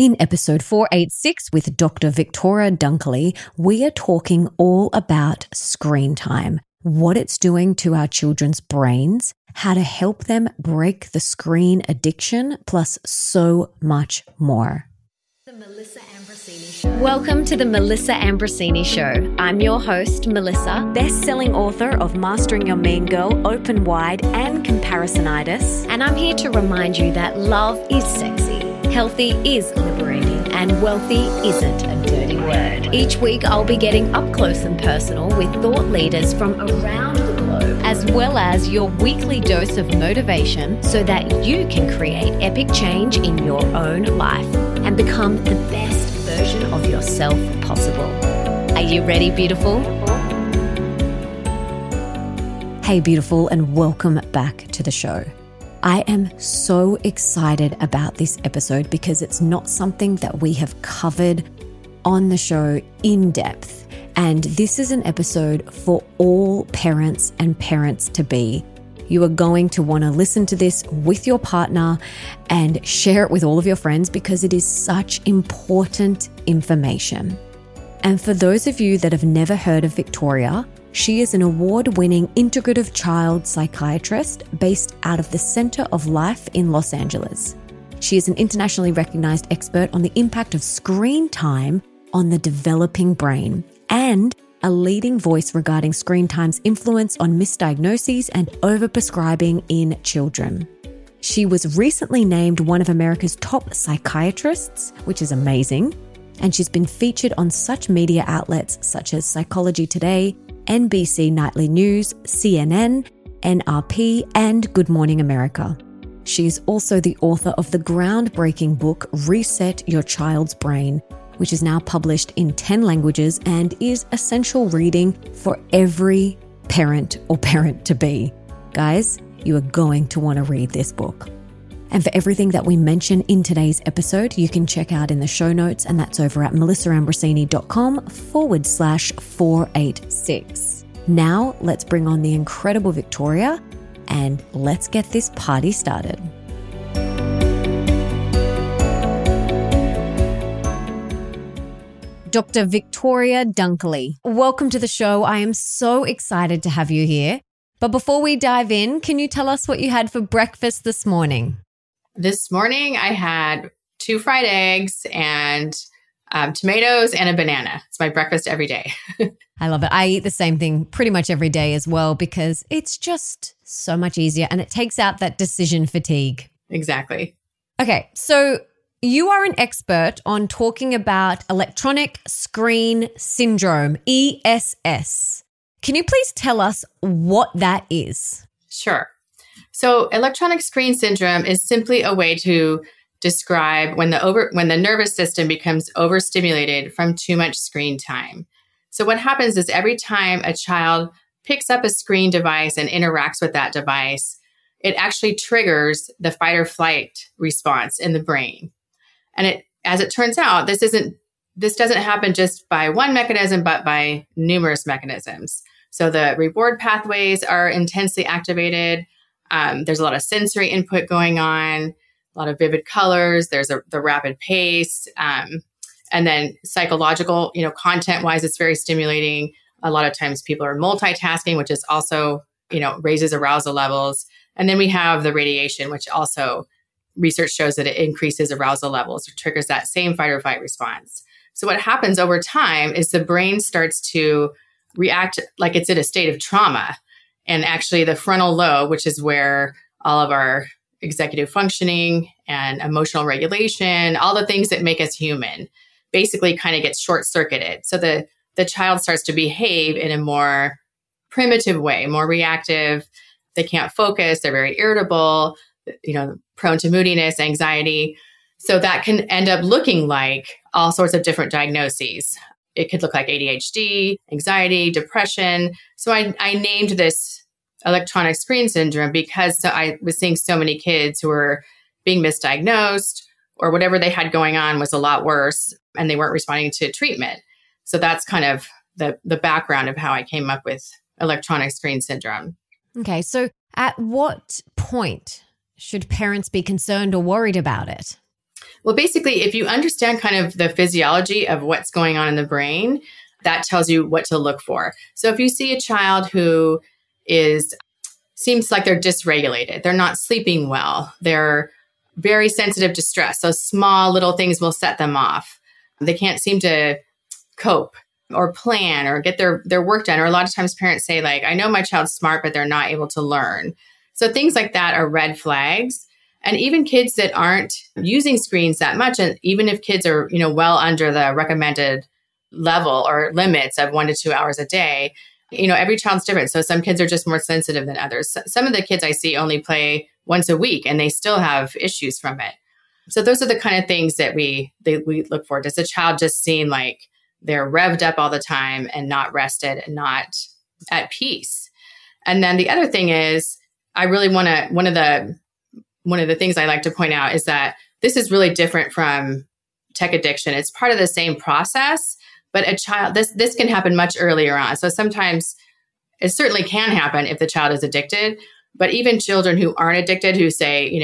In episode 486 with Dr. Victoria Dunckley, we are talking all about screen time, what it's doing to our children's brains, how to help them break the screen addiction, plus so much more. The Melissa Ambrosini Show. Welcome to the Melissa Ambrosini Show. I'm your host, Melissa, best-selling author of Mastering Your Mean Girl, Open Wide, and Comparisonitis. And I'm here to remind you that love is sexy, healthy is liberating, and wealthy isn't a dirty word. Each week, I'll be getting up close and personal with thought leaders from around the globe, as well as your weekly dose of motivation so that you can create epic change in your own life and become the best version of yourself possible. Are you ready, beautiful? Hey, beautiful, and welcome back to the show. I am so excited about this episode because it's not something that we have covered on the show in depth. And this is an episode for all parents and parents-to-be. You are going to want to listen to this with your partner and share it with all of your friends because it is such important information. And for those of you that have never heard of Victoria, she is an award-winning integrative child psychiatrist based out of the Center of Life in Los Angeles. She is an internationally recognized expert on the impact of screen time on the developing brain and a leading voice regarding screen time's influence on misdiagnoses and overprescribing in children. She was recently named one of America's top psychiatrists, which is amazing, and she's been featured on such media outlets such as Psychology Today, NBC Nightly News, CNN, NRP, and Good Morning America. She is also the author of the groundbreaking book, Reset Your Child's Brain, which is now published in 10 languages and is essential reading for every parent or parent-to-be. Guys, you are going to want to read this book. And for everything that we mention in today's episode, you can check out in the show notes, and that's over at melissaambrosini.com/486. Now, let's bring on the incredible Victoria and let's get this party started. Dr. Victoria Dunckley, welcome to the show. I am so excited to have you here. But before we dive in, can you tell us what you had for breakfast this morning? This morning, I had 2 fried eggs and tomatoes and a banana. It's my breakfast every day. I love it. I eat the same thing pretty much every day as well because it's just so much easier and it takes out that decision fatigue. Exactly. Okay, so you are an expert on talking about electronic screen syndrome, ESS. Can you please tell us what that is? Sure. So electronic screen syndrome is simply a way to describe when the nervous system becomes overstimulated from too much screen time. So what happens is every time a child picks up a screen device and interacts with that device, it actually triggers the fight or flight response in the brain. And as it turns out, this doesn't happen just by one mechanism, but by numerous mechanisms. So the reward pathways are intensely activated. There's a lot of sensory input going on, a lot of vivid colors. There's the rapid pace. And then psychological, content-wise, it's very stimulating. A lot of times people are multitasking, which is also, raises arousal levels. And then we have the radiation, which also research shows that it increases arousal levels or triggers that same fight or flight response. So what happens over time is the brain starts to react like it's in a state of trauma. And actually the frontal lobe, which is where all of our executive functioning and emotional regulation, all the things that make us human, basically kind of gets short-circuited. So the child starts to behave in a more primitive way, more reactive. They can't focus. They're very irritable, prone to moodiness, anxiety. So that can end up looking like all sorts of different diagnoses. It could look like ADHD, anxiety, depression. So I named this electronic screen syndrome because I was seeing so many kids who were being misdiagnosed or whatever they had going on was a lot worse and they weren't responding to treatment. So that's kind of the background of how I came up with electronic screen syndrome. Okay. So at what point should parents be concerned or worried about it? Well, basically, if you understand kind of the physiology of what's going on in the brain, that tells you what to look for. So if you see a child who seems like they're dysregulated, they're not sleeping well, they're very sensitive to stress. So small little things will set them off. They can't seem to cope or plan or get their work done. Or a lot of times parents say, like, I know my child's smart, but they're not able to learn. So things like that are red flags. And even kids that aren't using screens that much, and even if kids are, well under the recommended level or limits of 1 to 2 hours a day, every child's different. So some kids are just more sensitive than others. Some of the kids I see only play once a week and they still have issues from it. So those are the kind of things that we look for. Does a child just seem like they're revved up all the time and not rested and not at peace? And then the other thing is, I really want to, one of the things I like to point out is that this is really different from tech addiction. It's part of the same process, but a child, this can happen much earlier on. So sometimes it certainly can happen if the child is addicted, but even children who aren't addicted, who say,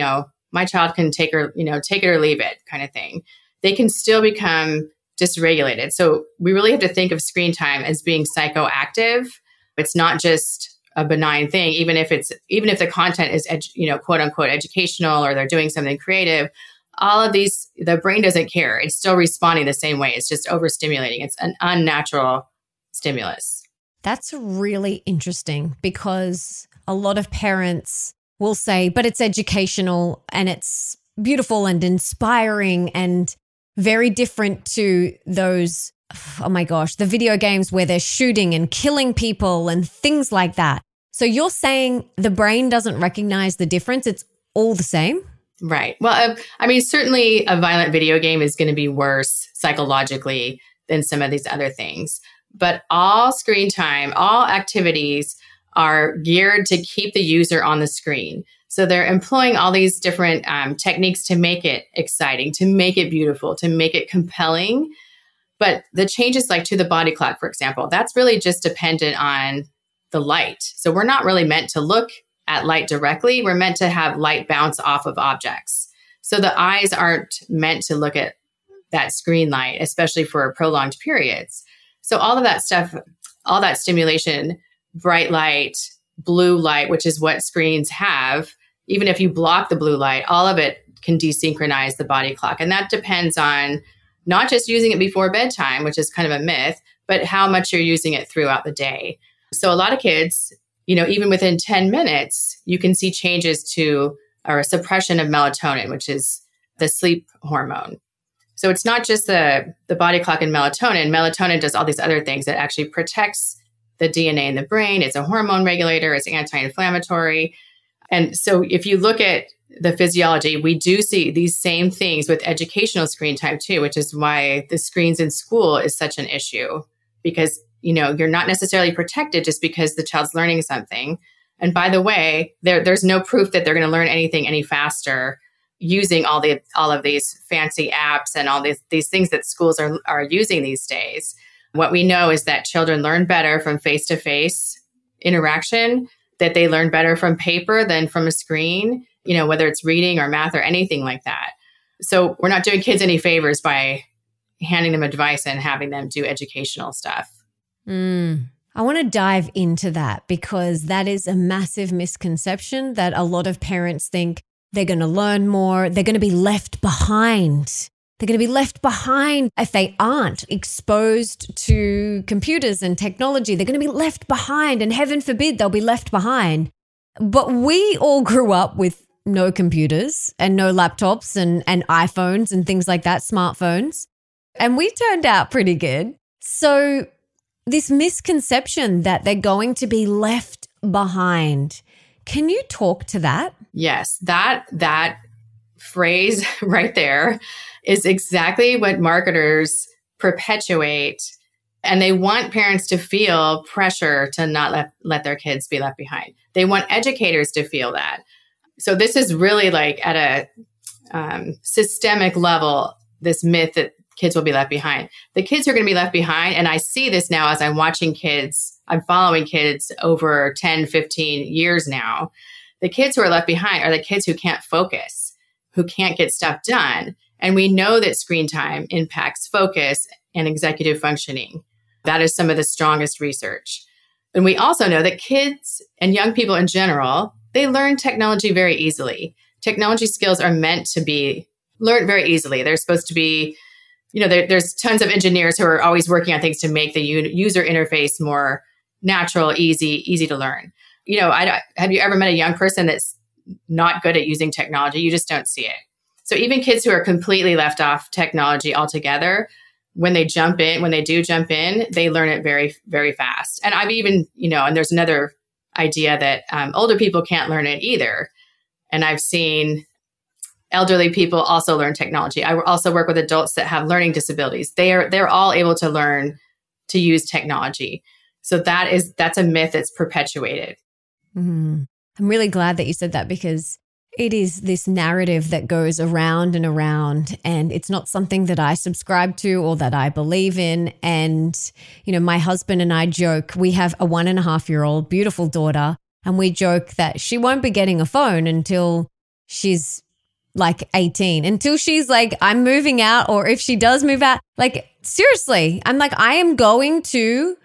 my child can take it or leave it kind of thing, they can still become dysregulated. So we really have to think of screen time as being psychoactive. It's not just a benign thing, even if the content is, quote unquote, educational, or they're doing something creative. All of these, the brain doesn't care. It's still responding the same way. It's just overstimulating. It's an unnatural stimulus. That's really interesting, because a lot of parents will say, but it's educational and it's beautiful and inspiring, and very different to those, the video games where they're shooting and killing people and things like that. So you're saying the brain doesn't recognize the difference. It's all the same? Right. Well, certainly a violent video game is going to be worse psychologically than some of these other things. But all screen time, all activities are geared to keep the user on the screen. So they're employing all these different techniques to make it exciting, to make it beautiful, to make it compelling. But the changes like to the body clock, for example, that's really just dependent on the light. So we're not really meant to look at light directly. We're meant to have light bounce off of objects. So the eyes aren't meant to look at that screen light, especially for prolonged periods. So all of that stuff, all that stimulation, bright light, blue light, which is what screens have, even if you block the blue light, all of it can desynchronize the body clock. And that depends on not just using it before bedtime, which is kind of a myth, but how much you're using it throughout the day. So a lot of kids, even within 10 minutes, you can see changes to or a suppression of melatonin, which is the sleep hormone. So it's not just the body clock and melatonin. Melatonin does all these other things. It actually protects the DNA in the brain. It's a hormone regulator. It's anti-inflammatory. And so if you look at the physiology, we do see these same things with educational screen time too, which is why the screens in school is such an issue, because you're not necessarily protected just because the child's learning something. And by the way, there's no proof that they're going to learn anything any faster using all of these fancy apps and all these things that schools are using these days. What we know is that children learn better from face-to-face interaction, that they learn better from paper than from a screen, whether it's reading or math or anything like that. So we're not doing kids any favors by handing them a device and having them do educational stuff. I want to dive into that, because that is a massive misconception that a lot of parents think they're going to learn more. They're going to be left behind. They're going to be left behind if they aren't exposed to computers and technology. They're going to be left behind, and heaven forbid they'll be left behind. But we all grew up with no computers and no laptops and iPhones and things like that, smartphones. And we turned out pretty good. So this misconception that they're going to be left behind, can you talk to that? Yes, that phrase right there is exactly what marketers perpetuate. And they want parents to feel pressure to not let their kids be left behind. They want educators to feel that. So this is really like at a systemic level, this myth that kids will be left behind. The kids are going to be left behind. And I see this now as I'm watching kids, I'm following kids over 10, 15 years now. The kids who are left behind are the kids who can't focus, who can't get stuff done. And we know that screen time impacts focus and executive functioning. That is some of the strongest research. And we also know that kids and young people in general, they learn technology very easily. Technology skills are meant to be learned very easily. They're supposed to be, you know, there's tons of engineers who are always working on things to make the user interface more natural, easy to learn. You know, have you ever met a young person that's not good at using technology? You just don't see it. So even kids who are completely left off technology altogether, when they do jump in, they learn it very, very fast. And I've even, you know, and there's another idea that older people can't learn it either. And I've seen elderly people also learn technology. I also work with adults that have learning disabilities. They're all able to learn to use technology. So that's a myth that's perpetuated. Mm-hmm. I'm really glad that you said that, because it is this narrative that goes around and around, and it's not something that I subscribe to or that I believe in. And, you know, my husband and I joke, we have a 1.5-year-old beautiful daughter, and we joke that she won't be getting a phone until she's like 18, until she's like, I'm moving out, or if she does move out. Like, seriously, I'm like, I am going to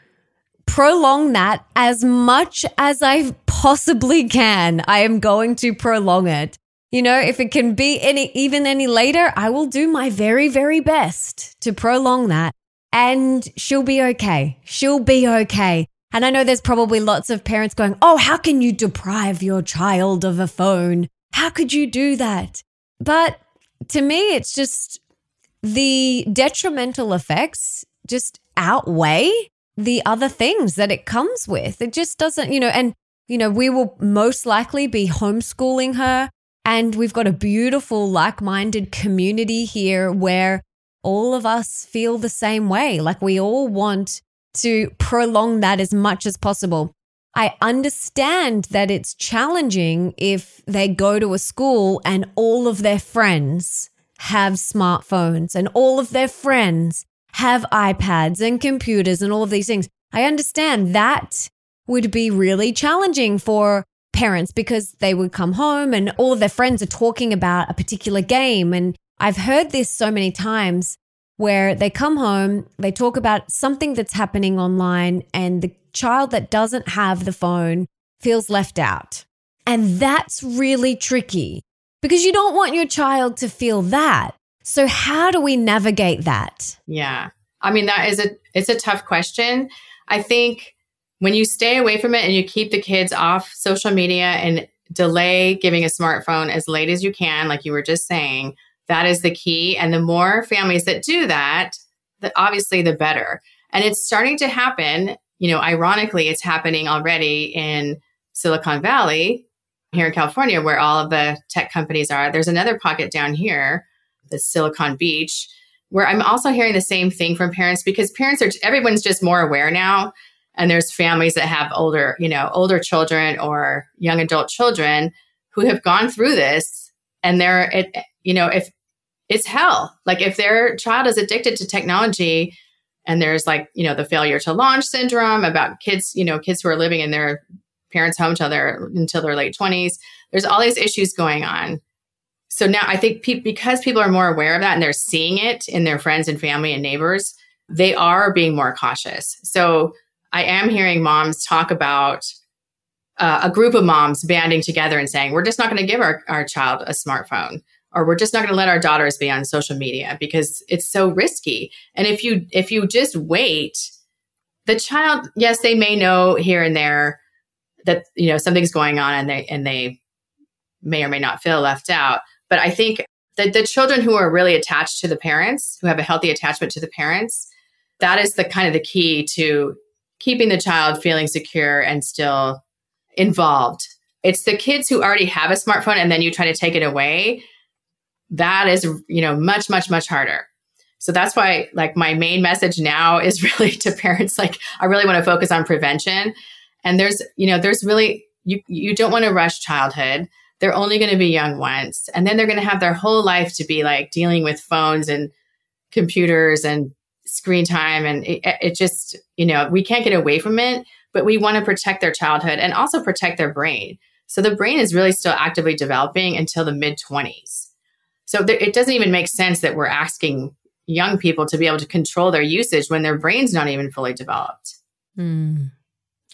prolong that as much as I possibly can. I am going to prolong it. You know, if it can be any later, I will do my very, very best to prolong that, and she'll be okay. She'll be okay. And I know there's probably lots of parents going, oh, how can you deprive your child of a phone? How could you do that? But to me, it's just the detrimental effects just outweigh the other things that it comes with. It just doesn't, you know, and, you know, we will most likely be homeschooling her. And we've got a beautiful, like-minded community here where all of us feel the same way. Like, we all want to prolong that as much as possible. I understand that it's challenging if they go to a school and all of their friends have smartphones and all of their friends have iPads and computers and all of these things. I understand that would be really challenging for parents, because they would come home and all of their friends are talking about a particular game. And I've heard this so many times where they come home, they talk about something that's happening online, and the child that doesn't have the phone feels left out. And that's really tricky, because you don't want your child to feel that. So how do we navigate that? Yeah. I mean, it's a tough question. I think when you stay away from it and you keep the kids off social media and delay giving a smartphone as late as you can, like you were just saying, that is the key. And the more families that do that, obviously the better. And it's starting to happen. You know, ironically, it's happening already in Silicon Valley here in California, where all of the tech companies are. There's another pocket down here, the Silicon Beach, where I'm also hearing the same thing from parents, because everyone's just more aware now. And there's families that have older children or young adult children who have gone through this, and if it's hell, like if their child is addicted to technology, and there's like, you know, the failure to launch syndrome about kids, you know, kids who are living in their parents' home until their late 20s, there's all these issues going on. So now I think because people are more aware of that and they're seeing it in their friends and family and neighbors, they are being more cautious. So I am hearing moms talk about a group of moms banding together and saying, we're just not going to give our child a smartphone, or we're just not going to let our daughters be on social media because it's so risky. And if you just wait, the child, yes, they may know here and there that, you know, something's going on, and they may or may not feel left out. But I think that the children who are really attached to the parents, who have a healthy attachment to the parents, that is the kind of the key to keeping the child feeling secure and still involved. It's the kids who already have a smartphone and then you try to take it away. That is, you know, much, much, much harder. So that's why, like, my main message now is really to parents, like, I really want to focus on prevention. And there's really, you don't want to rush childhood. They're only going to be young once. And then they're going to have their whole life to be like dealing with phones and computers and screen time. And it just, you know, we can't get away from it, but we want to protect their childhood and also protect their brain. So the brain is really still actively developing until the mid 20s. So it doesn't even make sense that we're asking young people to be able to control their usage when their brain's not even fully developed. Mm.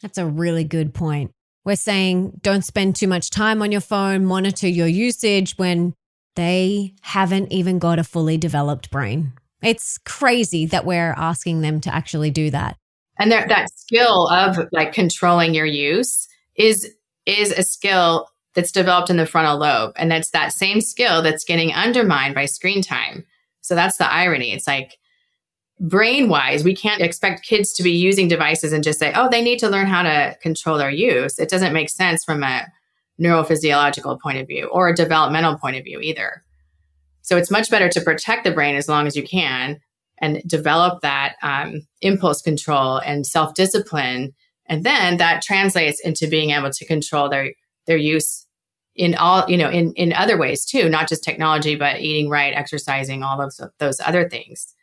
That's a really good point. We're saying don't spend too much time on your phone, monitor your usage when they haven't even got a fully developed brain. It's crazy that we're asking them to actually do that. And that skill of like controlling your use is a skill that's developed in the frontal lobe. And that's that same skill that's getting undermined by screen time. So that's the irony. It's like brain-wise, we can't expect kids to be using devices and just say, oh, they need to learn how to control their use. It doesn't make sense from a neurophysiological point of view or a developmental point of view either. So it's much better to protect the brain as long as you can and develop that impulse control and self-discipline. And then that translates into being able to control their use in all, in other ways too, not just technology, but eating right, exercising, all of those other things.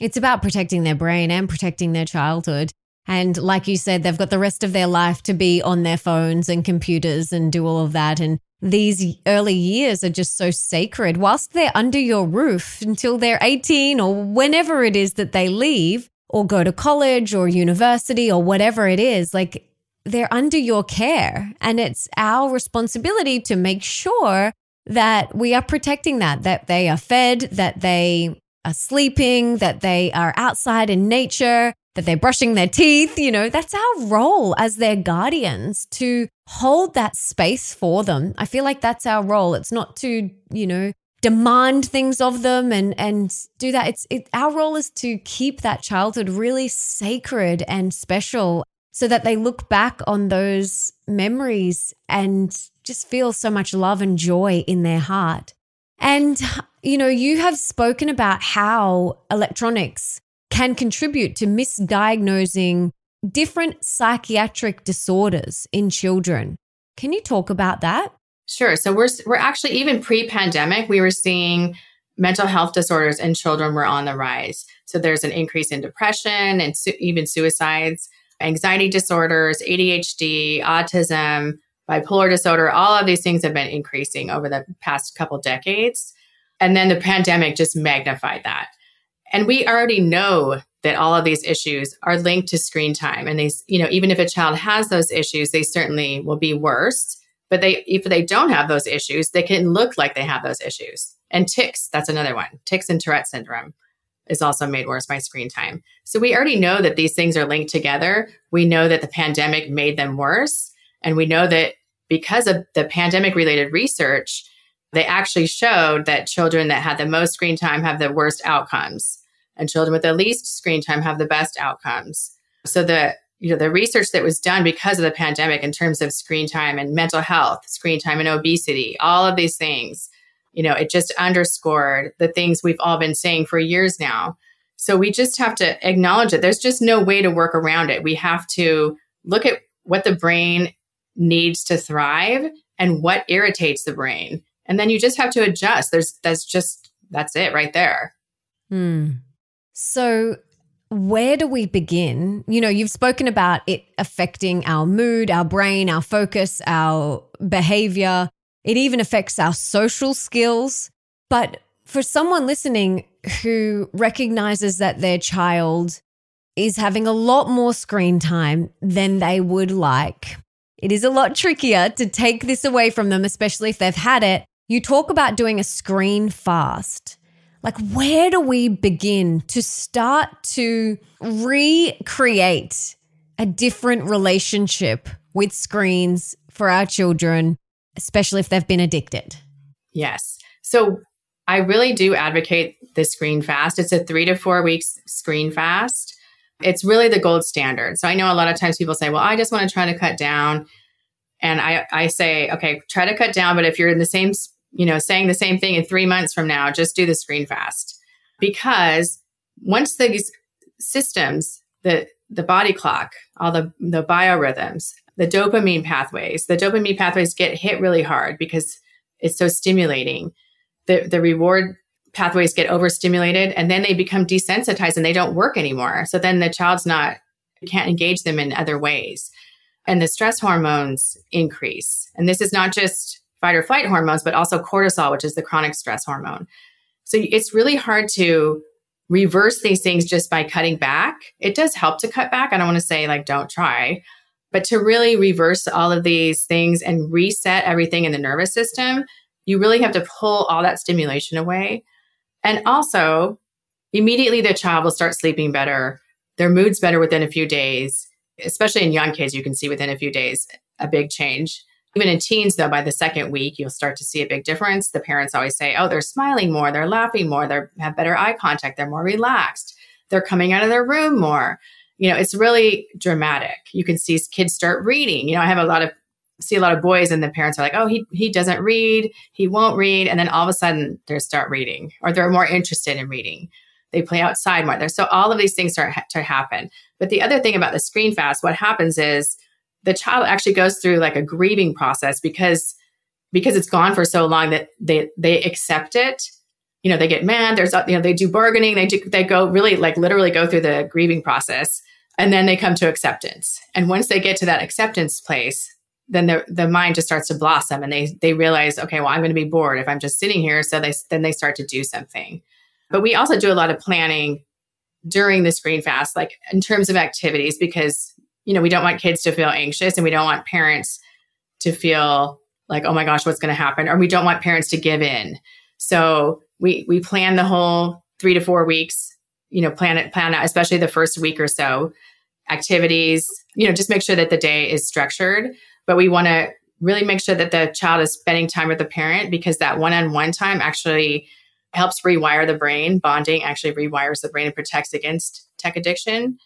It's about protecting their brain and protecting their childhood. And like you said, they've got the rest of their life to be on their phones and computers and do all of that. And these early years are just so sacred. Whilst they're under your roof until they're 18 or whenever it is that they leave or go to college or university or whatever it is, like they're under your care. And it's our responsibility to make sure that we are protecting that they are fed, that they are sleeping, that they are outside in nature, that they're brushing their teeth. That's our role as their guardians to hold that space for them. I feel like that's our role. It's not to, demand things of them and do that. Our role is to keep that childhood really sacred and special so that they look back on those memories and just feel so much love and joy in their heart. And, you have spoken about how electronics can contribute to misdiagnosing different psychiatric disorders in children. Can you talk about that? Sure. So we're actually, even pre-pandemic, we were seeing mental health disorders in children were on the rise. So there's an increase in depression and even suicides, anxiety disorders, ADHD, autism, bipolar disorder. All of these things have been increasing over the past couple decades. And then the pandemic just magnified that. And we already know that all of these issues are linked to screen time. And they, even if a child has those issues, they certainly will be worse. But if they don't have those issues, they can look like they have those issues. And tics, that's another one. Tics and Tourette syndrome is also made worse by screen time. So we already know that these things are linked together. We know that the pandemic made them worse. And we know that because of the pandemic-related research, they actually showed that children that had the most screen time have the worst outcomes, and children with the least screen time have the best outcomes. So the research that was done because of the pandemic in terms of screen time and mental health, screen time and obesity, all of these things, it just underscored the things we've all been saying for years now. So we just have to acknowledge it. There's just no way to work around it. We have to look at what the brain needs to thrive and what irritates the brain. And then you just have to adjust. That's it right there. Mm. So where do we begin? You've spoken about it affecting our mood, our brain, our focus, our behavior. It even affects our social skills. But for someone listening who recognizes that their child is having a lot more screen time than they would like, it is a lot trickier to take this away from them, especially if they've had it. You talk about doing a screen fast. Like, where do we begin to start to recreate a different relationship with screens for our children, especially if they've been addicted? Yes. So I really do advocate the screen fast. It's a 3 to 4 weeks screen fast. It's really the gold standard. So I know a lot of times people say, well, I just want to try to cut down. And I say, okay, try to cut down. But if you're in the same, saying the same thing in 3 months from now, just do the screen fast. Because once these systems, the body clock, all the biorhythms, the dopamine pathways get hit really hard because it's so stimulating. The reward pathways get overstimulated, and then they become desensitized and they don't work anymore. So then the child's can't engage them in other ways. And the stress hormones increase. And this is not just fight or flight hormones, but also cortisol, which is the chronic stress hormone. So it's really hard to reverse these things just by cutting back. It does help to cut back. I don't want to say like, don't try, but to really reverse all of these things and reset everything in the nervous system, you really have to pull all that stimulation away. And also, immediately the child will start sleeping better. Their mood's better within a few days, especially in young kids. You can see within a few days, a big change. Even in teens, though, by the second week, you'll start to see a big difference. The parents always say, oh, they're smiling more, they're laughing more, they have better eye contact, they're more relaxed, they're coming out of their room more. You know, it's really dramatic. You can see kids start reading. You know, I have see a lot of boys and the parents are like, oh, he doesn't read, he won't read. And then all of a sudden they start reading, or they're more interested in reading. They play outside more. So all of these things start to happen. But the other thing about the screen fast, what happens is the child actually goes through like a grieving process because it's gone for so long that they accept it. You know, they get mad. There's, you know, they do bargaining. They go through the grieving process, and then they come to acceptance. And once they get to that acceptance place, then the mind just starts to blossom, and they realize, okay, well, I'm going to be bored if I'm just sitting here. So they start to do something. But we also do a lot of planning during the screen fast, like in terms of activities, because, you know, we don't want kids to feel anxious, and we don't want parents to feel like, oh my gosh, what's going to happen? Or we don't want parents to give in. So we plan the whole 3 to 4 weeks, you know, plan out, especially the first week or so, activities, you know, just make sure that the day is structured. But we want to really make sure that the child is spending time with the parent, because that one-on-one time actually helps rewire the brain. Bonding actually rewires the brain and protects against tech addiction.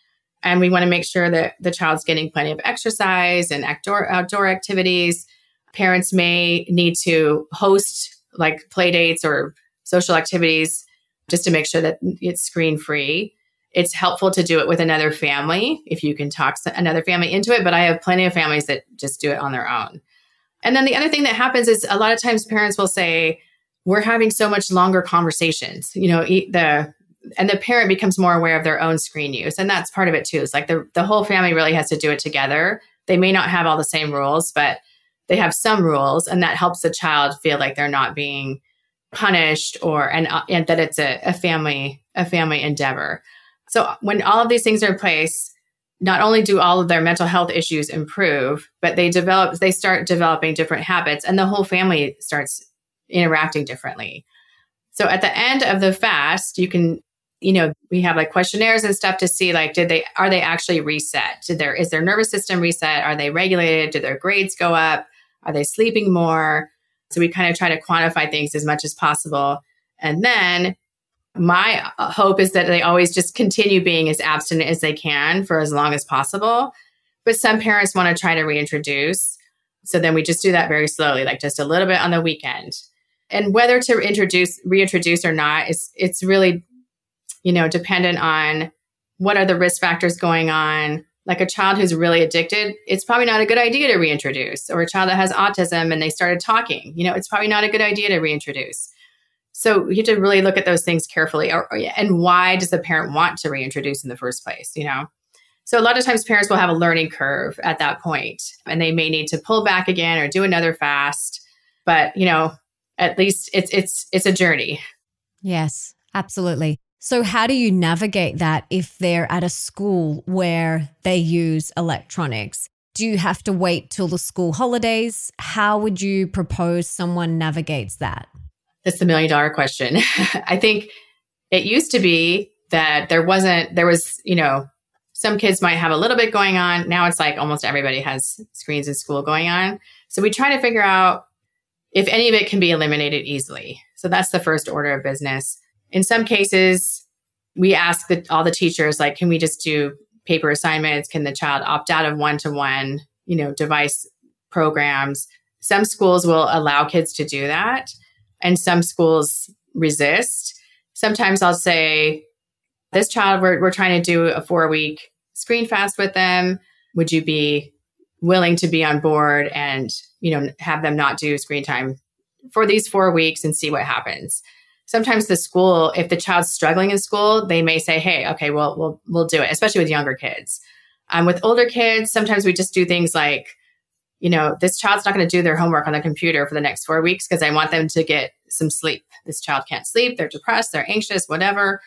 And we want to make sure that the child's getting plenty of exercise and outdoor activities. Parents may need to host like play dates or social activities just to make sure that it's screen-free. It's helpful to do it with another family if you can talk another family into it, but I have plenty of families that just do it on their own. And then the other thing that happens is a lot of times parents will say, we're having so much longer conversations, you know, and the parent becomes more aware of their own screen use. And that's part of it too. It's like the whole family really has to do it together. They may not have all the same rules, but they have some rules, and that helps the child feel like they're not being punished, and that it's a family endeavor. So when all of these things are in place, not only do all of their mental health issues improve, but they start developing different habits, and the whole family starts interacting differently. So at the end of the fast, you can, you know, we have like questionnaires and stuff to see like, are they actually reset? Is their nervous system reset? Are they regulated? Do their grades go up? Are they sleeping more? So we kind of try to quantify things as much as possible. And then my hope is that they always just continue being as abstinent as they can for as long as possible. But some parents want to try to reintroduce. So then we just do that very slowly, like just a little bit on the weekend. And whether to reintroduce or not, it's really, you know, dependent on what are the risk factors going on. Like a child who's really addicted, it's probably not a good idea to reintroduce. Or a child that has autism and they started talking, you know, it's probably not a good idea to reintroduce. So you have to really look at those things carefully. And why does the parent want to reintroduce in the first place, you know? So a lot of times parents will have a learning curve at that point, and they may need to pull back again or do another fast. But, you know, at least it's a journey. Yes, absolutely. So how do you navigate that if they're at a school where they use electronics? Do you have to wait till the school holidays? How would you propose someone navigates that? That's the $1 million question. I think it used to be that there was, you know, some kids might have a little bit going on. Now it's like almost everybody has screens in school going on. So we try to figure out if any of it can be eliminated easily. So that's the first order of business. In some cases, we ask all the teachers, like, can we just do paper assignments? Can the child opt out of one-to-one, you know, device programs? Some schools will allow kids to do that, and some schools resist. Sometimes I'll say, this child, we're trying to do a 4-week screen fast with them. Would you be willing to be on board and, you know, have them not do screen time for these 4 weeks and see what happens? Sometimes the school, if the child's struggling in school, they may say, hey, okay, well, we'll do it, especially with younger kids. With older kids, sometimes we just do things like, you know, this child's not going to do their homework on the computer for the next 4 weeks because I want them to get some sleep. This child can't sleep. They're depressed. They're anxious, whatever.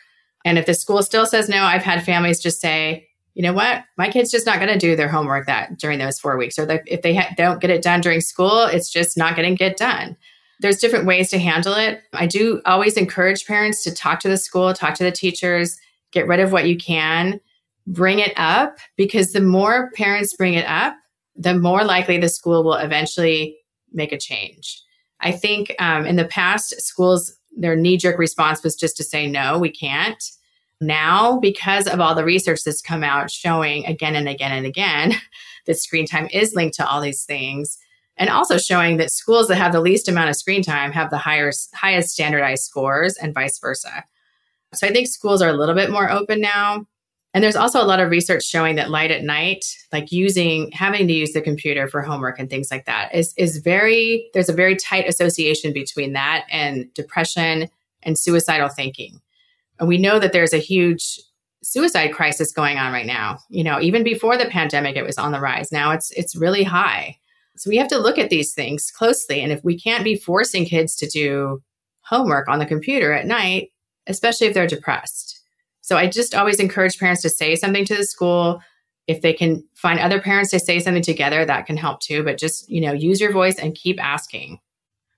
And if the school still says no, I've had families just say, you know what, my kid's just not going to do their homework that during those 4 weeks. Or if they don't get it done during school, it's just not going to get done. There's different ways to handle it. I do always encourage parents to talk to the school, talk to the teachers, get rid of what you can, bring it up, because the more parents bring it up, the more likely the school will eventually make a change. I think in the past, schools, their knee-jerk response was just to say, no, we can't. Now, because of all the research that's come out showing again and again and again that screen time is linked to all these things, and also showing that schools that have the least amount of screen time have the highest standardized scores and vice versa. So I think schools are a little bit more open now. And there's also a lot of research showing that light at night, like having to use the computer for homework and things like that, there's a very tight association between that and depression and suicidal thinking. And we know that there's a huge suicide crisis going on right now. You know, even before the pandemic, it was on the rise. Now it's really high. So we have to look at these things closely. And if we can't be forcing kids to do homework on the computer at night, especially if they're depressed. So I just always encourage parents to say something to the school. If they can find other parents to say something together, that can help too. But just, you know, use your voice and keep asking.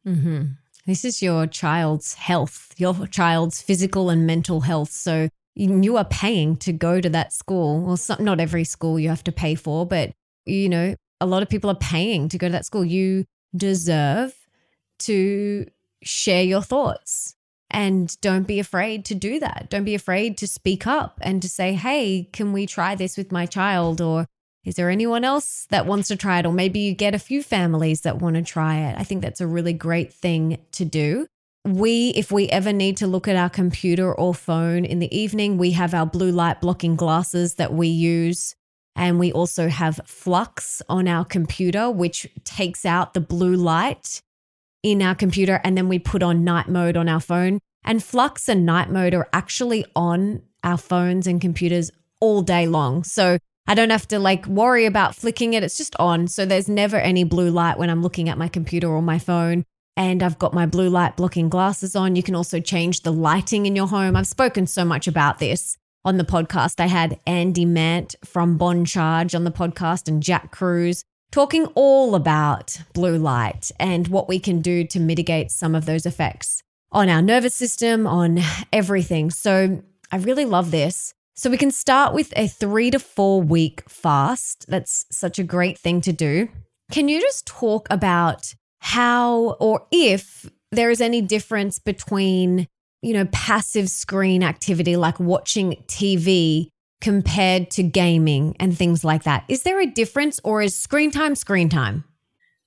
Mm-hmm. This is your child's health, your child's physical and mental health. So you are paying to go to that school. Well, not every school you have to pay for, but, you know, a lot of people are paying to go to that school. You deserve to share your thoughts. And don't be afraid to do that. Don't be afraid to speak up and to say, hey, can we try this with my child? Or is there anyone else that wants to try it? Or maybe you get a few families that want to try it. I think that's a really great thing to do. If we ever need to look at our computer or phone in the evening, we have our blue light blocking glasses that we use. And we also have flux on our computer, which takes out the blue light in our computer, and then we put on night mode on our phone. And flux and night mode are actually on our phones and computers all day long. So I don't have to worry about flicking it. It's just on. So there's never any blue light when I'm looking at my computer or my phone. And I've got my blue light blocking glasses on. You can also change the lighting in your home. I've spoken so much about this on the podcast. I had Andy Mant from Bon Charge on the podcast and Jack Cruz, talking all about blue light and what we can do to mitigate some of those effects on our nervous system, on everything. So I really love this. So we can start with a 3 to 4 week fast. That's such a great thing to do. Can you just talk about how or if there is any difference between, you know, passive screen activity like watching TV compared to gaming and things like that? Is there a difference, or is screen time?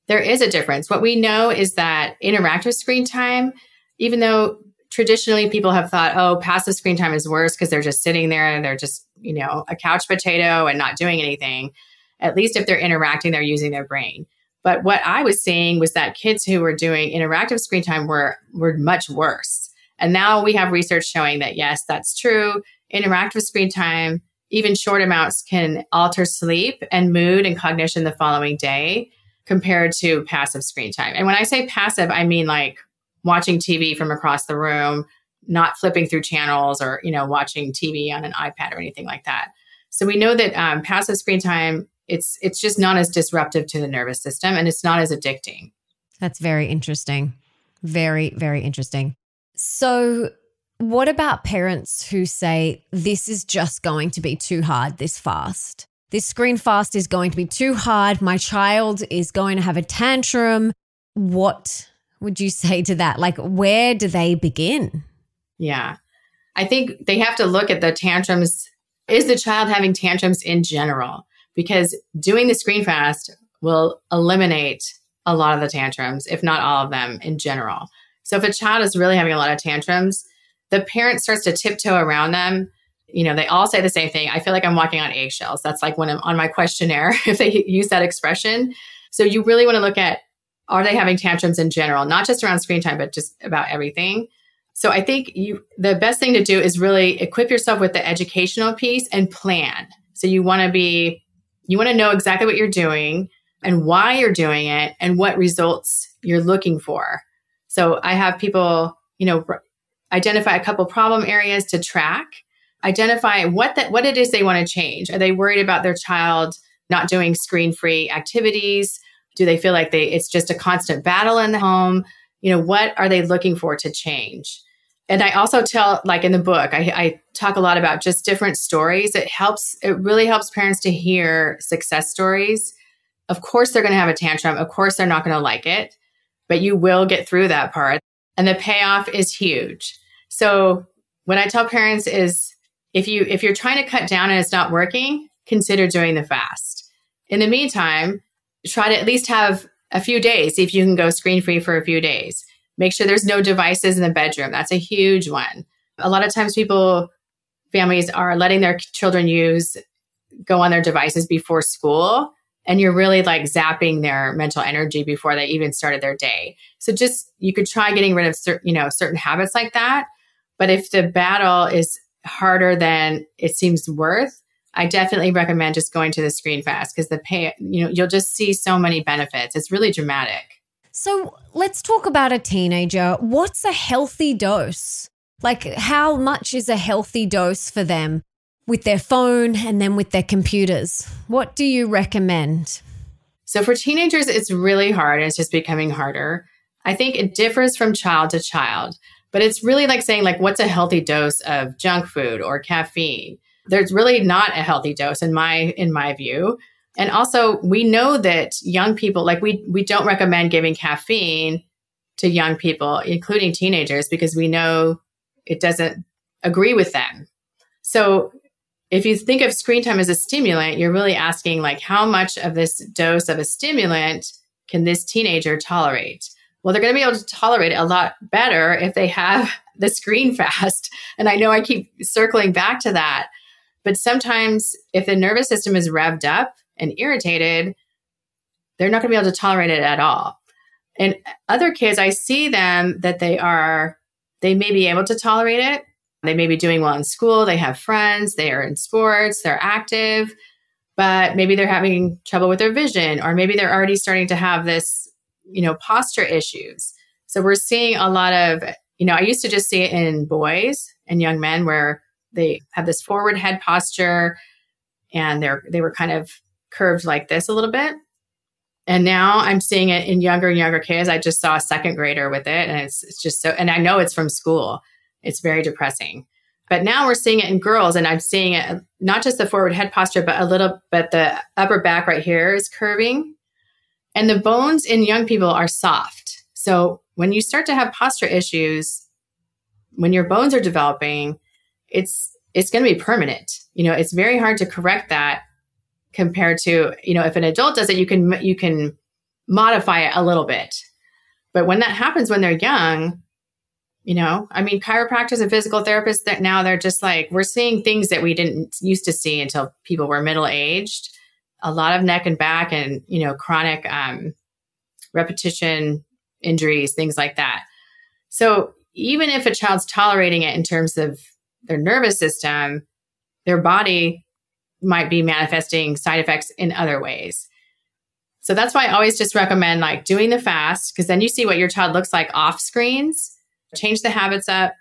There is a difference. What we know is that interactive screen time, even though traditionally people have thought, oh, passive screen time is worse because they're just sitting there and they're just, you know, a couch potato and not doing anything. At least if they're interacting, they're using their brain. But what I was seeing was that kids who were doing interactive screen time were much worse. And now we have research showing that, yes, that's true. Interactive screen time, even short amounts, can alter sleep and mood and cognition the following day compared to passive screen time. And when I say passive, I mean like watching TV from across the room, not flipping through channels or, you know, watching TV on an iPad or anything like that. So we know that passive screen time, it's just not as disruptive to the nervous system and it's not as addicting. That's very interesting. Very, very interesting. So what about parents who say, this is just going to be too hard, this fast? This screen fast is going to be too hard. My child is going to have a tantrum. What would you say to that? Where do they begin? Yeah, I think they have to look at the tantrums. Is the child having tantrums in general? Because doing the screen fast will eliminate a lot of the tantrums, if not all of them in general. So if a child is really having a lot of tantrums, the parent starts to tiptoe around them. You know, they all say the same thing. I feel like I'm walking on eggshells. That's like when I'm on my questionnaire, if they use that expression. So you really want to look at, are they having tantrums in general, not just around screen time, but just about everything. So I think the best thing to do is really equip yourself with the educational piece and plan. So you want to know exactly what you're doing. and why you're doing it and what results you're looking for. So I have people, you know, identify a couple problem areas to track, identify what it is they want to change. Are they worried about their child not doing screen-free activities? Do they feel like it's just a constant battle in the home? You know, what are they looking for to change? And I also tell, like in the book, I talk a lot about just different stories. It really helps parents to hear success stories. Of course, they're going to have a tantrum. Of course, they're not going to like it, but you will get through that part. And the payoff is huge. So what I tell parents is, if you're trying to cut down and it's not working, consider doing the fast. In the meantime, try to at least have a few days. See if you can go screen-free for a few days. Make sure there's no devices in the bedroom. That's a huge one. A lot of times families are letting their children go on their devices before school, and you're really like zapping their mental energy before they even started their day. So you could try getting rid of certain habits like that. But if the battle is harder than it seems worth, I definitely recommend just going to the screen fast, because you'll just see so many benefits. It's really dramatic. So let's talk about a teenager. What's a healthy dose? Like, how much is a healthy dose for them with their phone and then with their computers? What do you recommend? So for teenagers, it's really hard. And it's just becoming harder. I think it differs from child to child, but it's really like saying, like, what's a healthy dose of junk food or caffeine? There's really not a healthy dose in my view. And also, we know that young people, like we don't recommend giving caffeine to young people, including teenagers, because we know it doesn't agree with them. So if you think of screen time as a stimulant, you're really asking, like, how much of this dose of a stimulant can this teenager tolerate? Well, they're going to be able to tolerate it a lot better if they have the screen fast. And I know I keep circling back to that, but sometimes if the nervous system is revved up and irritated, they're not going to be able to tolerate it at all. And other kids, I see them that they may be able to tolerate it. They may be doing well in school. They have friends. They are in sports. They're active, but maybe they're having trouble with their vision, or maybe they're already starting to have this, posture issues. So we're seeing a lot of, I used to just see it in boys and young men where they have this forward head posture and they were kind of curved like this a little bit. And now I'm seeing it in younger and younger kids. I just saw a second grader with it, and it's just so, and I know it's from school. It's very depressing. But now we're seeing it in girls, and I'm seeing it, not just the forward head posture, but the upper back right here is curving. And the bones in young people are soft. So when you start to have posture issues, when your bones are developing, it's going to be permanent. It's very hard to correct that. Compared to, if an adult does it, you can modify it a little bit. But when that happens when they're young, chiropractors and physical therapists, that now they're just like, we're seeing things that we didn't used to see until people were middle-aged. A lot of neck and back and, chronic repetition injuries, things like that. So even if a child's tolerating it in terms of their nervous system, their body might be manifesting side effects in other ways. So that's why I always just recommend like doing the fast, because then you see what your child looks like off screens, change the habits up,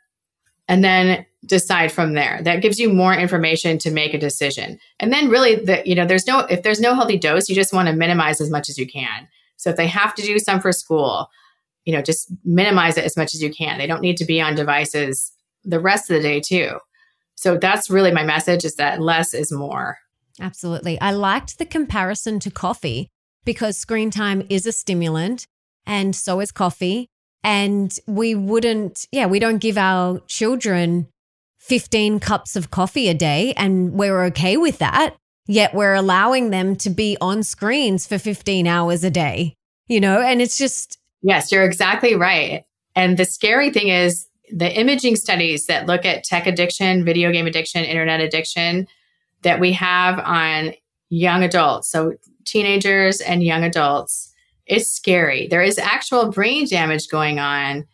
and then decide from there. That gives you more information to make a decision. And then really if there's no healthy dose, you just want to minimize as much as you can. So if they have to do some for school, just minimize it as much as you can. They don't need to be on devices the rest of the day too. So that's really my message, is that less is more. Absolutely. I liked the comparison to coffee, because screen time is a stimulant and so is coffee. And we don't give our children 15 cups of coffee a day, and we're okay with that. Yet we're allowing them to be on screens for 15 hours a day, and it's just. Yes, you're exactly right. And the scary thing is, the imaging studies that look at tech addiction, video game addiction, internet addiction that we have on young adults, so teenagers and young adults, it's scary. There is actual brain damage going on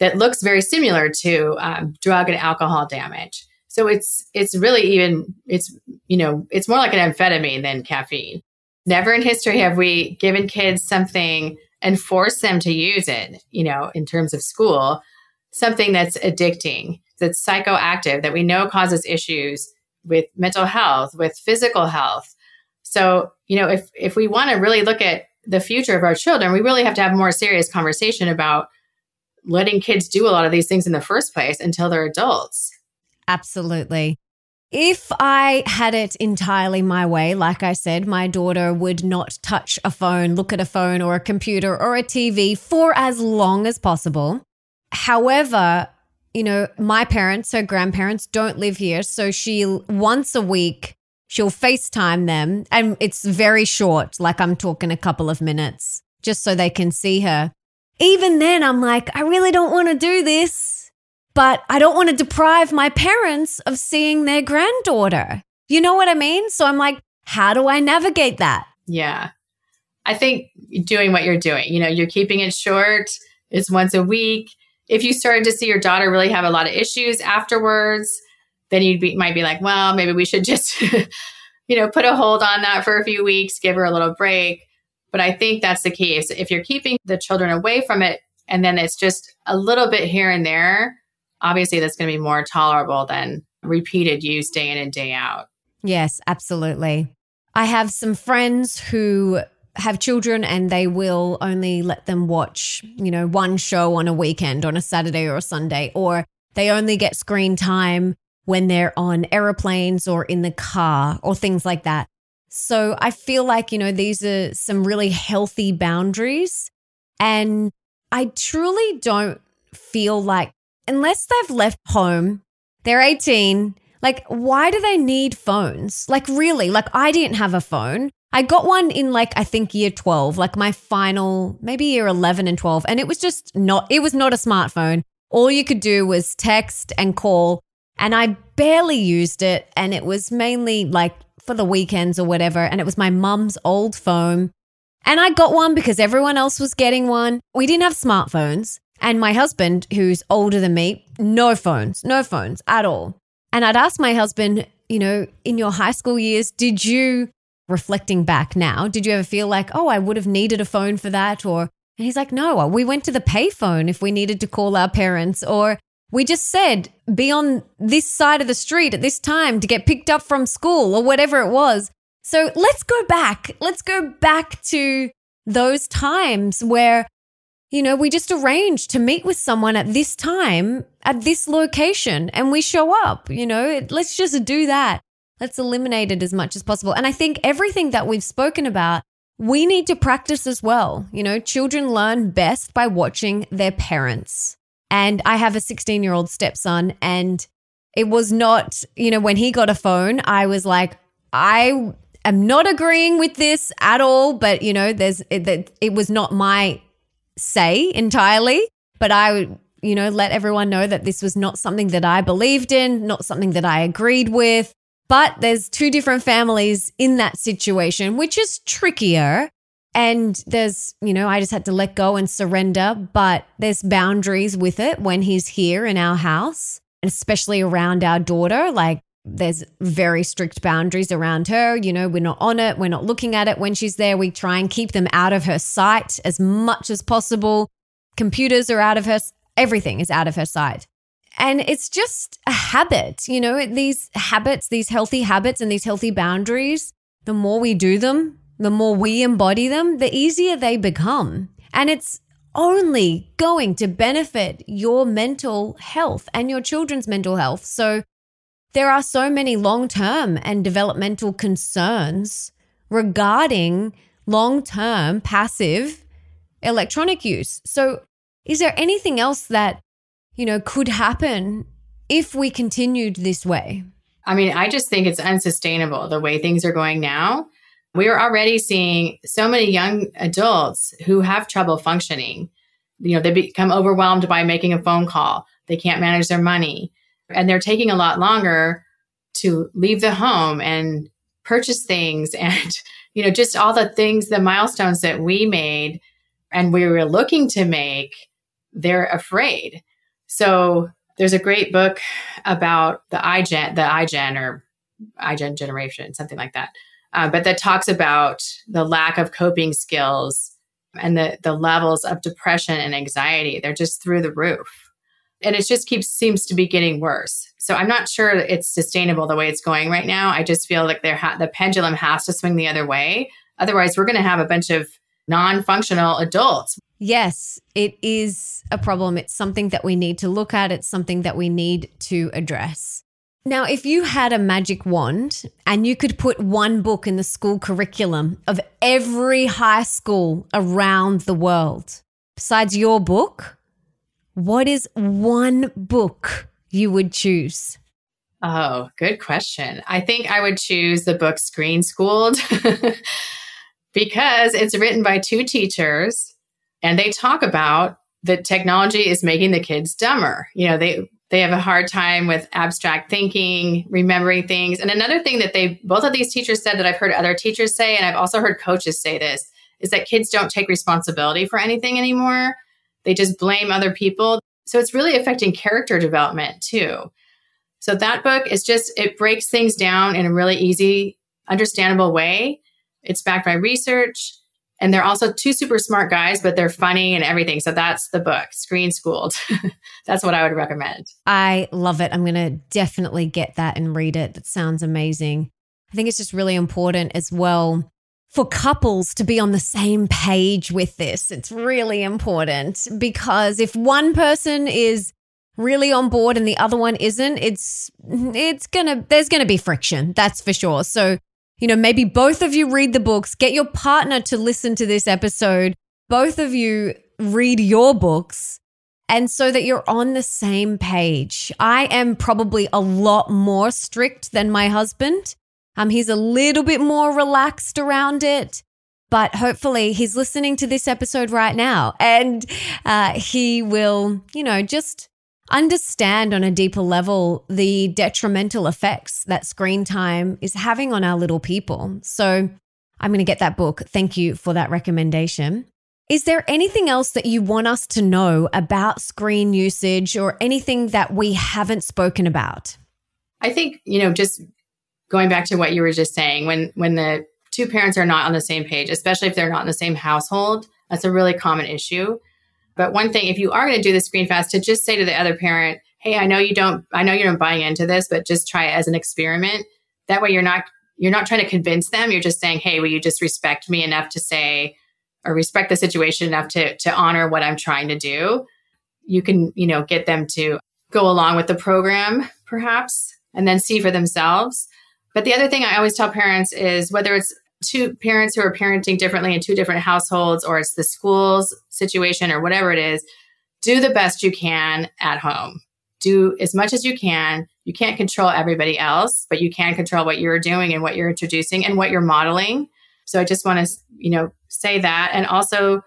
that looks very similar to drug and alcohol damage. So it's really even, it's more like an amphetamine than caffeine. Never in history have we given kids something and forced them to use it, you know, in terms of school, something that's addicting, that's psychoactive, that we know causes issues with mental health, with physical health. So, you know, if we want to really look at the future of our children, we really have to have a more serious conversation about letting kids do a lot of these things in the first place until they're adults. Absolutely. If I had it entirely my way, like I said, my daughter would not touch a phone, look at a phone or a computer or a TV for as long as possible. However, you know, my parents, her grandparents don't live here. So once a week, she'll FaceTime them, and it's very short, like I'm talking a couple of minutes, just so they can see her. Even then, I'm like, I really don't want to do this. But I don't want to deprive my parents of seeing their granddaughter. You know what I mean? So I'm like, how do I navigate that? Yeah. I think doing what you're doing, you know, you're keeping it short. It's once a week. If you started to see your daughter really have a lot of issues afterwards, then you might be like, well, maybe we should just, you know, put a hold on that for a few weeks, give her a little break. But I think that's the key. So if you're keeping the children away from it, and then it's just a little bit here and there, obviously that's going to be more tolerable than repeated use day in and day out. Yes, absolutely. I have some friends who have children and they will only let them watch, you know, one show on a weekend, on a Saturday or a Sunday, or they only get screen time when they're on airplanes or in the car or things like that. So I feel like, you know, these are some really healthy boundaries, and I truly don't feel like, unless they've left home, they're 18, like, why do they need phones? Like, really, like, I didn't have a phone. I got one in, like, I think year 12, like my final, maybe year 11 and 12. And it was not a smartphone. All you could do was text and call. And I barely used it. And it was mainly like for the weekends or whatever. And it was my mum's old phone. And I got one because everyone else was getting one. We didn't have smartphones. And my husband, who's older than me, no phones at all. And I'd ask my husband, you know, in your high school years, reflecting back now, did you ever feel like, oh, I would have needed a phone for that? And he's like, no, we went to the payphone if we needed to call our parents, or we just said, be on this side of the street at this time to get picked up from school or whatever it was. So let's go back. Let's go back to those times where, you know, we just arrange to meet with someone at this time, at this location, and we show up, you know, let's just do that. Let's eliminate it as much as possible. And I think everything that we've spoken about, we need to practice as well. You know, children learn best by watching their parents. And I have a 16-year-old stepson, and it was not, you know, when he got a phone, I was like, I am not agreeing with this at all. But, you know, it was not my say entirely, but I, you know, let everyone know that this was not something that I believed in, not something that I agreed with. But there's two different families in that situation, which is trickier. And there's, you know, I just had to let go and surrender, but there's boundaries with it when he's here in our house, and especially around our daughter. Like, there's very strict boundaries around her. You know, we're not on it. We're not looking at it when she's there. We try and keep them out of her sight as much as possible. Computers are out of her. Everything is out of her sight. And it's just a habit, you know, these habits, these healthy habits and these healthy boundaries, the more we do them, the more we embody them, the easier they become. And it's only going to benefit your mental health and your children's mental health. So there are so many long-term and developmental concerns regarding long-term passive electronic use. So is there anything else that, you know, could happen if we continued this way? I mean, I just think it's unsustainable the way things are going now. We are already seeing so many young adults who have trouble functioning. You know, they become overwhelmed by making a phone call. They can't manage their money. And they're taking a lot longer to leave the home and purchase things and, you know, just all the things, the milestones that we made and we were looking to make, they're afraid. So there's a great book about the iGen generation, something like that. but that talks about the lack of coping skills and the levels of depression and anxiety. They're just through the roof. And it just seems to be getting worse. So I'm not sure it's sustainable the way it's going right now. I just feel like the pendulum has to swing the other way. Otherwise, we're going to have a bunch of non-functional adults. Yes, it is a problem. It's something that we need to look at. It's something that we need to address. Now, if you had a magic wand and you could put one book in the school curriculum of every high school around the world, besides your book, what is one book you would choose? Oh, good question. I think I would choose the book Screen Schooled because it's written by two teachers and they talk about that technology is making the kids dumber. You know, they have a hard time with abstract thinking, remembering things. And another thing that both of these teachers said that I've heard other teachers say, and I've also heard coaches say this, is that kids don't take responsibility for anything anymore. They just blame other people. So it's really affecting character development too. So that book is it breaks things down in a really easy, understandable way. It's backed by research. And they're also two super smart guys, but they're funny and everything. So that's the book, Screen Schooled. That's what I would recommend. I love it. I'm going to definitely get that and read it. That sounds amazing. I think it's just really important as well for couples to be on the same page with this. It's really important because if one person is really on board and the other one isn't, there's going to be friction. That's for sure. So, you know, maybe both of you read the books, get your partner to listen to this episode, both of you read your books, and so that you're on the same page. I am probably a lot more strict than my husband. He's a little bit more relaxed around it, but hopefully he's listening to this episode right now and he will, you know, just understand on a deeper level the detrimental effects that screen time is having on our little people. So I'm going to get that book. Thank you for that recommendation. Is there anything else that you want us to know about screen usage or anything that we haven't spoken about? I think, you know, just going back to what you were just saying, when the two parents are not on the same page, especially if they're not in the same household, that's a really common issue. But one thing, if you are going to do the screen fast, to just say to the other parent, hey, I know you're not buying into this, but just try it as an experiment. That way you're not trying to convince them. You're just saying, hey, will you just respect me enough to say, or respect the situation enough to honor what I'm trying to do? You can, you know, get them to go along with the program perhaps, and then see for themselves. But the other thing I always tell parents is whether it's two parents who are parenting differently in two different households, or it's the school's situation or whatever it is, do the best you can at home. Do as much as you can. You can't control everybody else, but you can control what you're doing and what you're introducing and what you're modeling. So I just want to, you know, say that. And also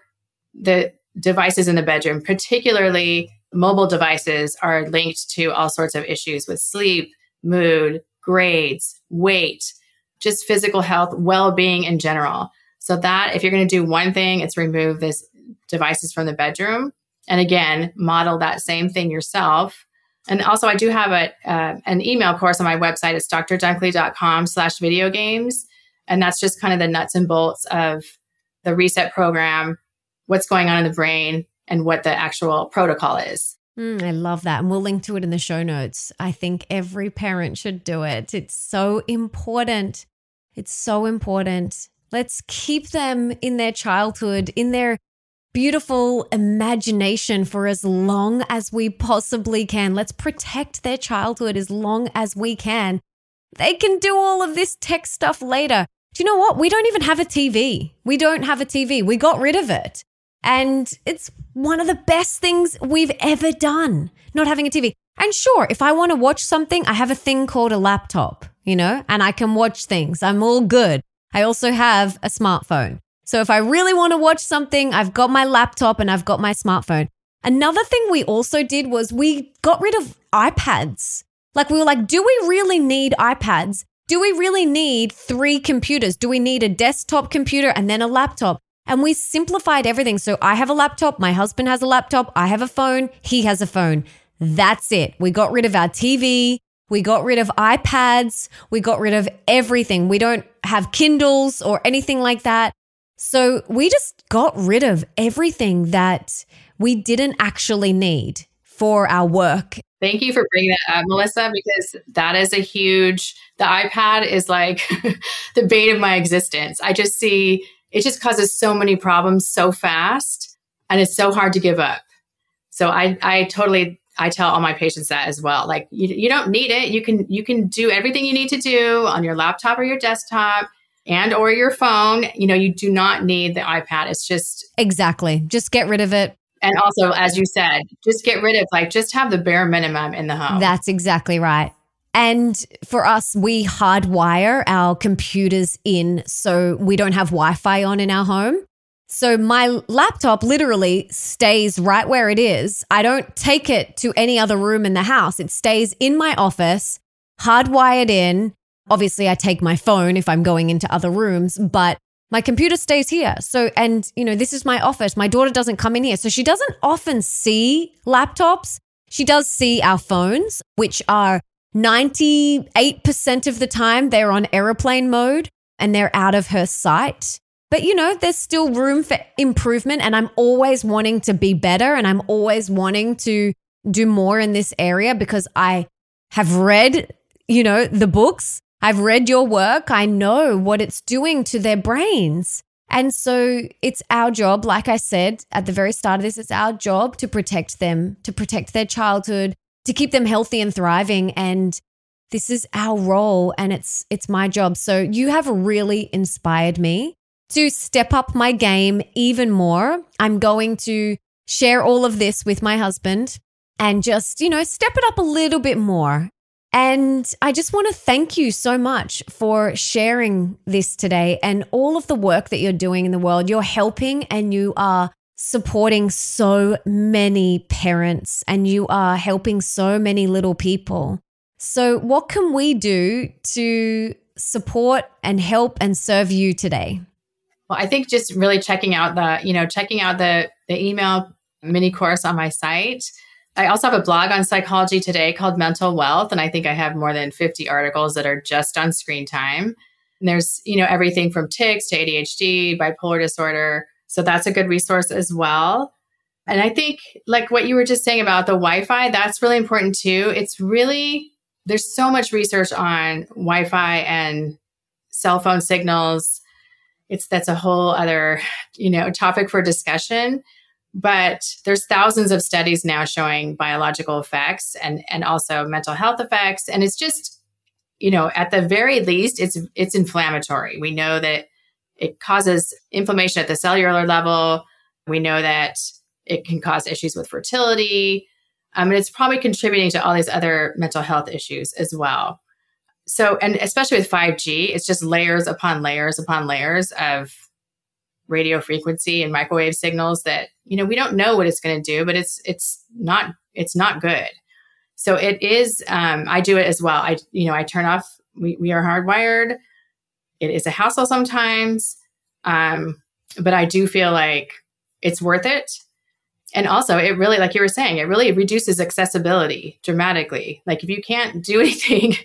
the devices in the bedroom, particularly mobile devices, are linked to all sorts of issues with sleep, mood, grades, weight, just physical health, well-being in general. So that if you're going to do one thing, it's remove these devices from the bedroom. And again, model that same thing yourself. And also I do have an email course on my website. It's drdunckley.com/videogames. And that's just kind of the nuts and bolts of the reset program, what's going on in the brain, and what the actual protocol is. I love that. And we'll link to it in the show notes. I think every parent should do it. It's so important. It's so important. Let's keep them in their childhood, in their beautiful imagination for as long as we possibly can. Let's protect their childhood as long as we can. They can do all of this tech stuff later. Do you know what? We don't even have a TV. We don't have a TV. We got rid of it. And it's one of the best things we've ever done, not having a TV. And sure, if I want to watch something, I have a thing called a laptop, you know, and I can watch things. I'm all good. I also have a smartphone. So if I really want to watch something, I've got my laptop and I've got my smartphone. Another thing we also did was we got rid of iPads. Like, we were like, do we really need iPads? Do we really need three computers? Do we need a desktop computer and then a laptop? And we simplified everything. So I have a laptop, my husband has a laptop, I have a phone, he has a phone. That's it. We got rid of our TV. We got rid of iPads. We got rid of everything. We don't have Kindles or anything like that. So we just got rid of everything that we didn't actually need for our work. Thank you for bringing that up, Melissa, because that is a huge, the iPad is like the bane of my existence. I just see, it just causes so many problems so fast and it's so hard to give up. So I tell all my patients that as well. Like you don't need it. You can do everything you need to do on your laptop or your desktop and or your phone. You know, you do not need the iPad. It's just... Exactly. Just get rid of it. And also, as you said, just get rid of, like, just have the bare minimum in the home. That's exactly right. And for us, we hardwire our computers in so we don't have Wi-Fi on in our home. So my laptop literally stays right where it is. I don't take it to any other room in the house. It stays in my office, hardwired in. Obviously, I take my phone if I'm going into other rooms, but my computer stays here. So, and you know, this is my office. My daughter doesn't come in here. So she doesn't often see laptops. She does see our phones, which are 98% of the time they're on airplane mode and they're out of her sight. But you know, there's still room for improvement and I'm always wanting to be better and I'm always wanting to do more in this area because I have read, you know, the books. I've read your work. I know what it's doing to their brains. And so it's our job, like I said at the very start of this, it's our job to protect them, to protect their childhood, to keep them healthy and thriving. And this is our role and it's my job. So you have really inspired me to step up my game even more. I'm going to share all of this with my husband and just, you know, step it up a little bit more. And I just want to thank you so much for sharing this today and all of the work that you're doing in the world. You're helping and you are supporting so many parents and you are helping so many little people. So what can we do to support and help and serve you today? Well, I think just really checking out the email mini course on my site. I also have a blog on Psychology Today called Mental Wealth. And I think I have more than 50 articles that are just on screen time. And there's, you know, everything from tics to ADHD, bipolar disorder. So that's a good resource as well. And I think like what you were just saying about the Wi-Fi, that's really important too. It's really, there's so much research on Wi-Fi and cell phone signals. That's a whole other, you know, topic for discussion. But there's thousands of studies now showing biological effects and also mental health effects. And it's just, you know, at the very least, it's inflammatory. We know that it causes inflammation at the cellular level. We know that it can cause issues with fertility. And it's probably contributing to all these other mental health issues as well. So, and especially with 5G, it's just layers upon layers upon layers of radio frequency and microwave signals that, you know, we don't know what it's going to do, but it's not good. So it is, I do it as well. I turn off, we are hardwired. It is a hassle sometimes. But I do feel like it's worth it. And also it really, like you were saying, it really reduces accessibility dramatically. Like if you can't do anything,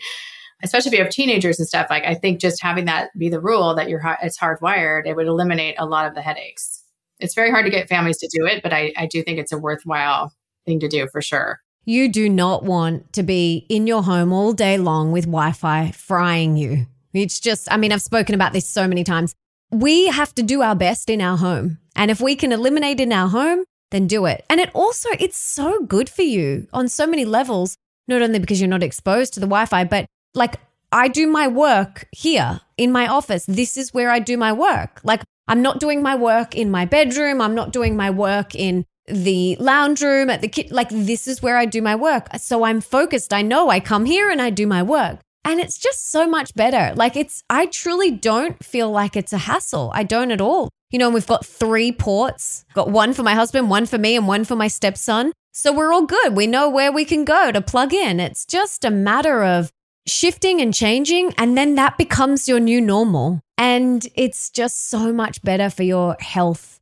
especially if you have teenagers and stuff, like I think just having that be the rule that it's hardwired, it would eliminate a lot of the headaches. It's very hard to get families to do it, but I do think it's a worthwhile thing to do for sure. You do not want to be in your home all day long with Wi-Fi frying you. It's just, I mean, I've spoken about this so many times. We have to do our best in our home. And if we can eliminate in our home, then do it. And it also, it's so good for you on so many levels, not only because you're not exposed to the Wi-Fi, but like I do my work here in my office. This is where I do my work. Like I'm not doing my work in my bedroom. I'm not doing my work in the lounge room at the kitchen. Like this is where I do my work. So I'm focused. I know I come here and I do my work. And it's just so much better. Like I truly don't feel like it's a hassle. I don't at all. You know, and we've got 3 ports, got one for my husband, one for me and one for my stepson. So we're all good. We know where we can go to plug in. It's just a matter of shifting and changing, and then that becomes your new normal. And it's just so much better for your health.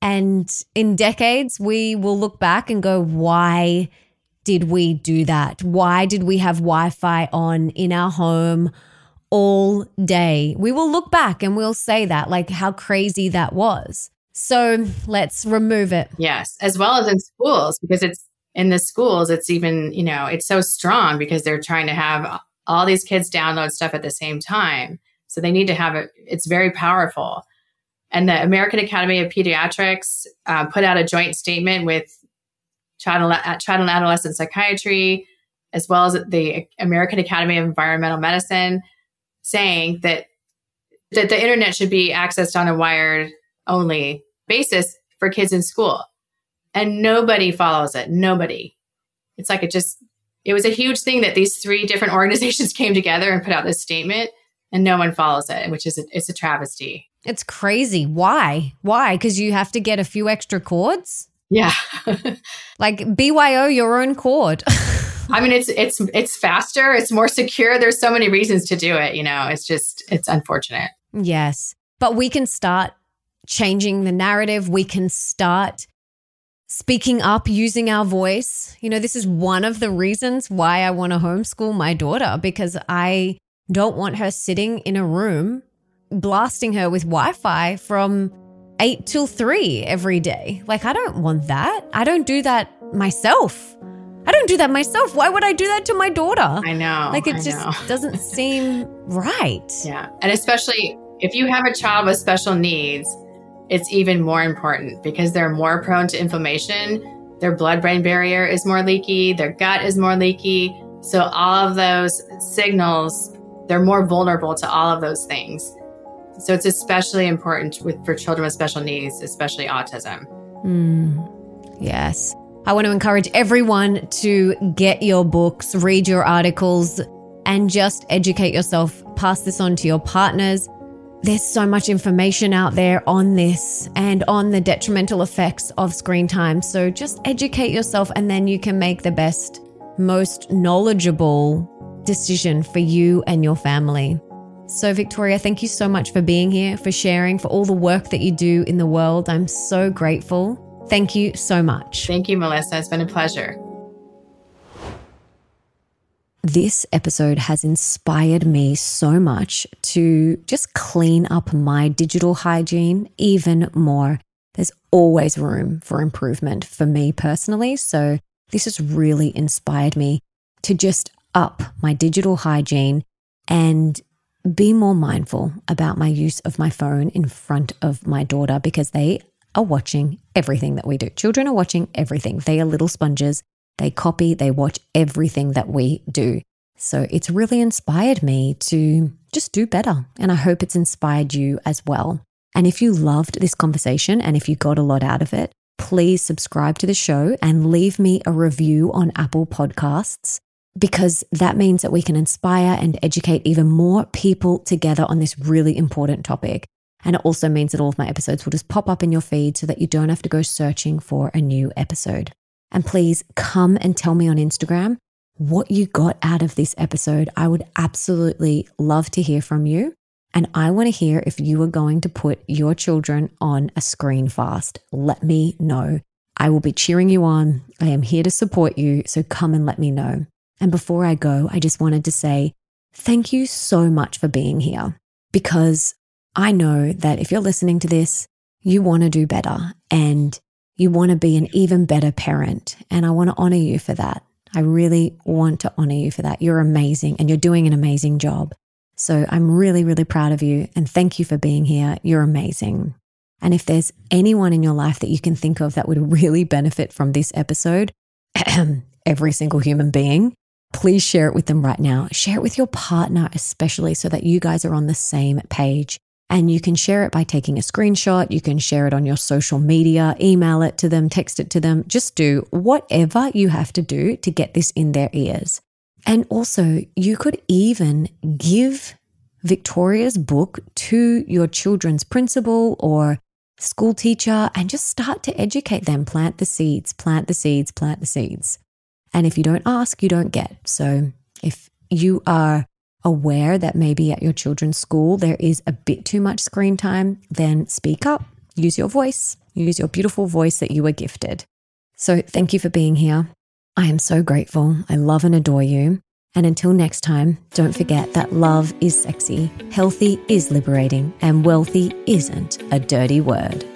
And in decades, we will look back and go, why did we do that? Why did we have Wi-Fi on in our home all day. We will look back and we'll say that, like, how crazy that was. So let's remove it. Yes. As well as in schools, because it's in the schools, it's even, you know, it's so strong because they're trying to have all these kids download stuff at the same time. So they need to have it. It's very powerful. And the American Academy of Pediatrics put out a joint statement with child and adolescent psychiatry, as well as the American Academy of Environmental Medicine, saying that the internet should be accessed on a wired-only basis for kids in school. And nobody follows it. Nobody. It's like it was a huge thing that these three different organizations came together and put out this statement, and no one follows it, which is it's a travesty. It's crazy. Why? Because you have to get a few extra chords? Yeah. Like BYO your own chord. I mean, it's faster. It's more secure. There's so many reasons to do it. You know, it's unfortunate. Yes. But we can start changing the narrative. We can start speaking up, using our voice. You know, this is one of the reasons why I want to homeschool my daughter, because I don't want her sitting in a room blasting her with Wi-Fi from 8 till 3 every day. Like, I don't want that. I don't do that myself. Why would I do that to my daughter? I know. Like, it just doesn't seem right. Yeah. And especially if you have a child with special needs, it's even more important because they're more prone to inflammation. Their blood-brain barrier is more leaky. Their gut is more leaky. So all of those signals, they're more vulnerable to all of those things. So it's especially important for children with special needs, especially autism. Yes. I want to encourage everyone to get your books, read your articles, and just educate yourself. Pass this on to your partners. There's so much information out there on this and on the detrimental effects of screen time. So just educate yourself, and then you can make the best, most knowledgeable decision for you and your family. So Victoria, thank you so much for being here, for sharing, for all the work that you do in the world. I'm so grateful. Thank you so much. Thank you, Melissa. It's been a pleasure. This episode has inspired me so much to just clean up my digital hygiene even more. There's always room for improvement for me personally. So this has really inspired me to just up my digital hygiene and be more mindful about my use of my phone in front of my daughter, because they are watching everything that we do. Children are watching everything. They are little sponges. They copy, they watch everything that we do. So it's really inspired me to just do better. And I hope it's inspired you as well. And if you loved this conversation and if you got a lot out of it, please subscribe to the show and leave me a review on Apple Podcasts, because that means that we can inspire and educate even more people together on this really important topic. And it also means that all of my episodes will just pop up in your feed so that you don't have to go searching for a new episode. And please come and tell me on Instagram what you got out of this episode. I would absolutely love to hear from you. And I want to hear if you are going to put your children on a screen fast. Let me know. I will be cheering you on. I am here to support you. So come and let me know. And before I go, I just wanted to say thank you so much for being here, because I know that if you're listening to this, you want to do better and you want to be an even better parent. And I want to honor you for that. I really want to honor you for that. You're amazing and you're doing an amazing job. So I'm really, really proud of you. And thank you for being here. You're amazing. And if there's anyone in your life that you can think of that would really benefit from this episode, every single human being, please share it with them right now. Share it with your partner, especially, so that you guys are on the same page. And you can share it by taking a screenshot. You can share it on your social media, email it to them, text it to them. Just do whatever you have to do to get this in their ears. And also, you could even give Victoria's book to your children's principal or school teacher and just start to educate them. Plant the seeds, plant the seeds, plant the seeds. And if you don't ask, you don't get. So if you are aware that maybe at your children's school there is a bit too much screen time, then speak up, use your voice, use your beautiful voice that you were gifted. So thank you for being here. I am so grateful. I love and adore you. And until next time, don't forget that love is sexy, healthy is liberating, and wealthy isn't a dirty word.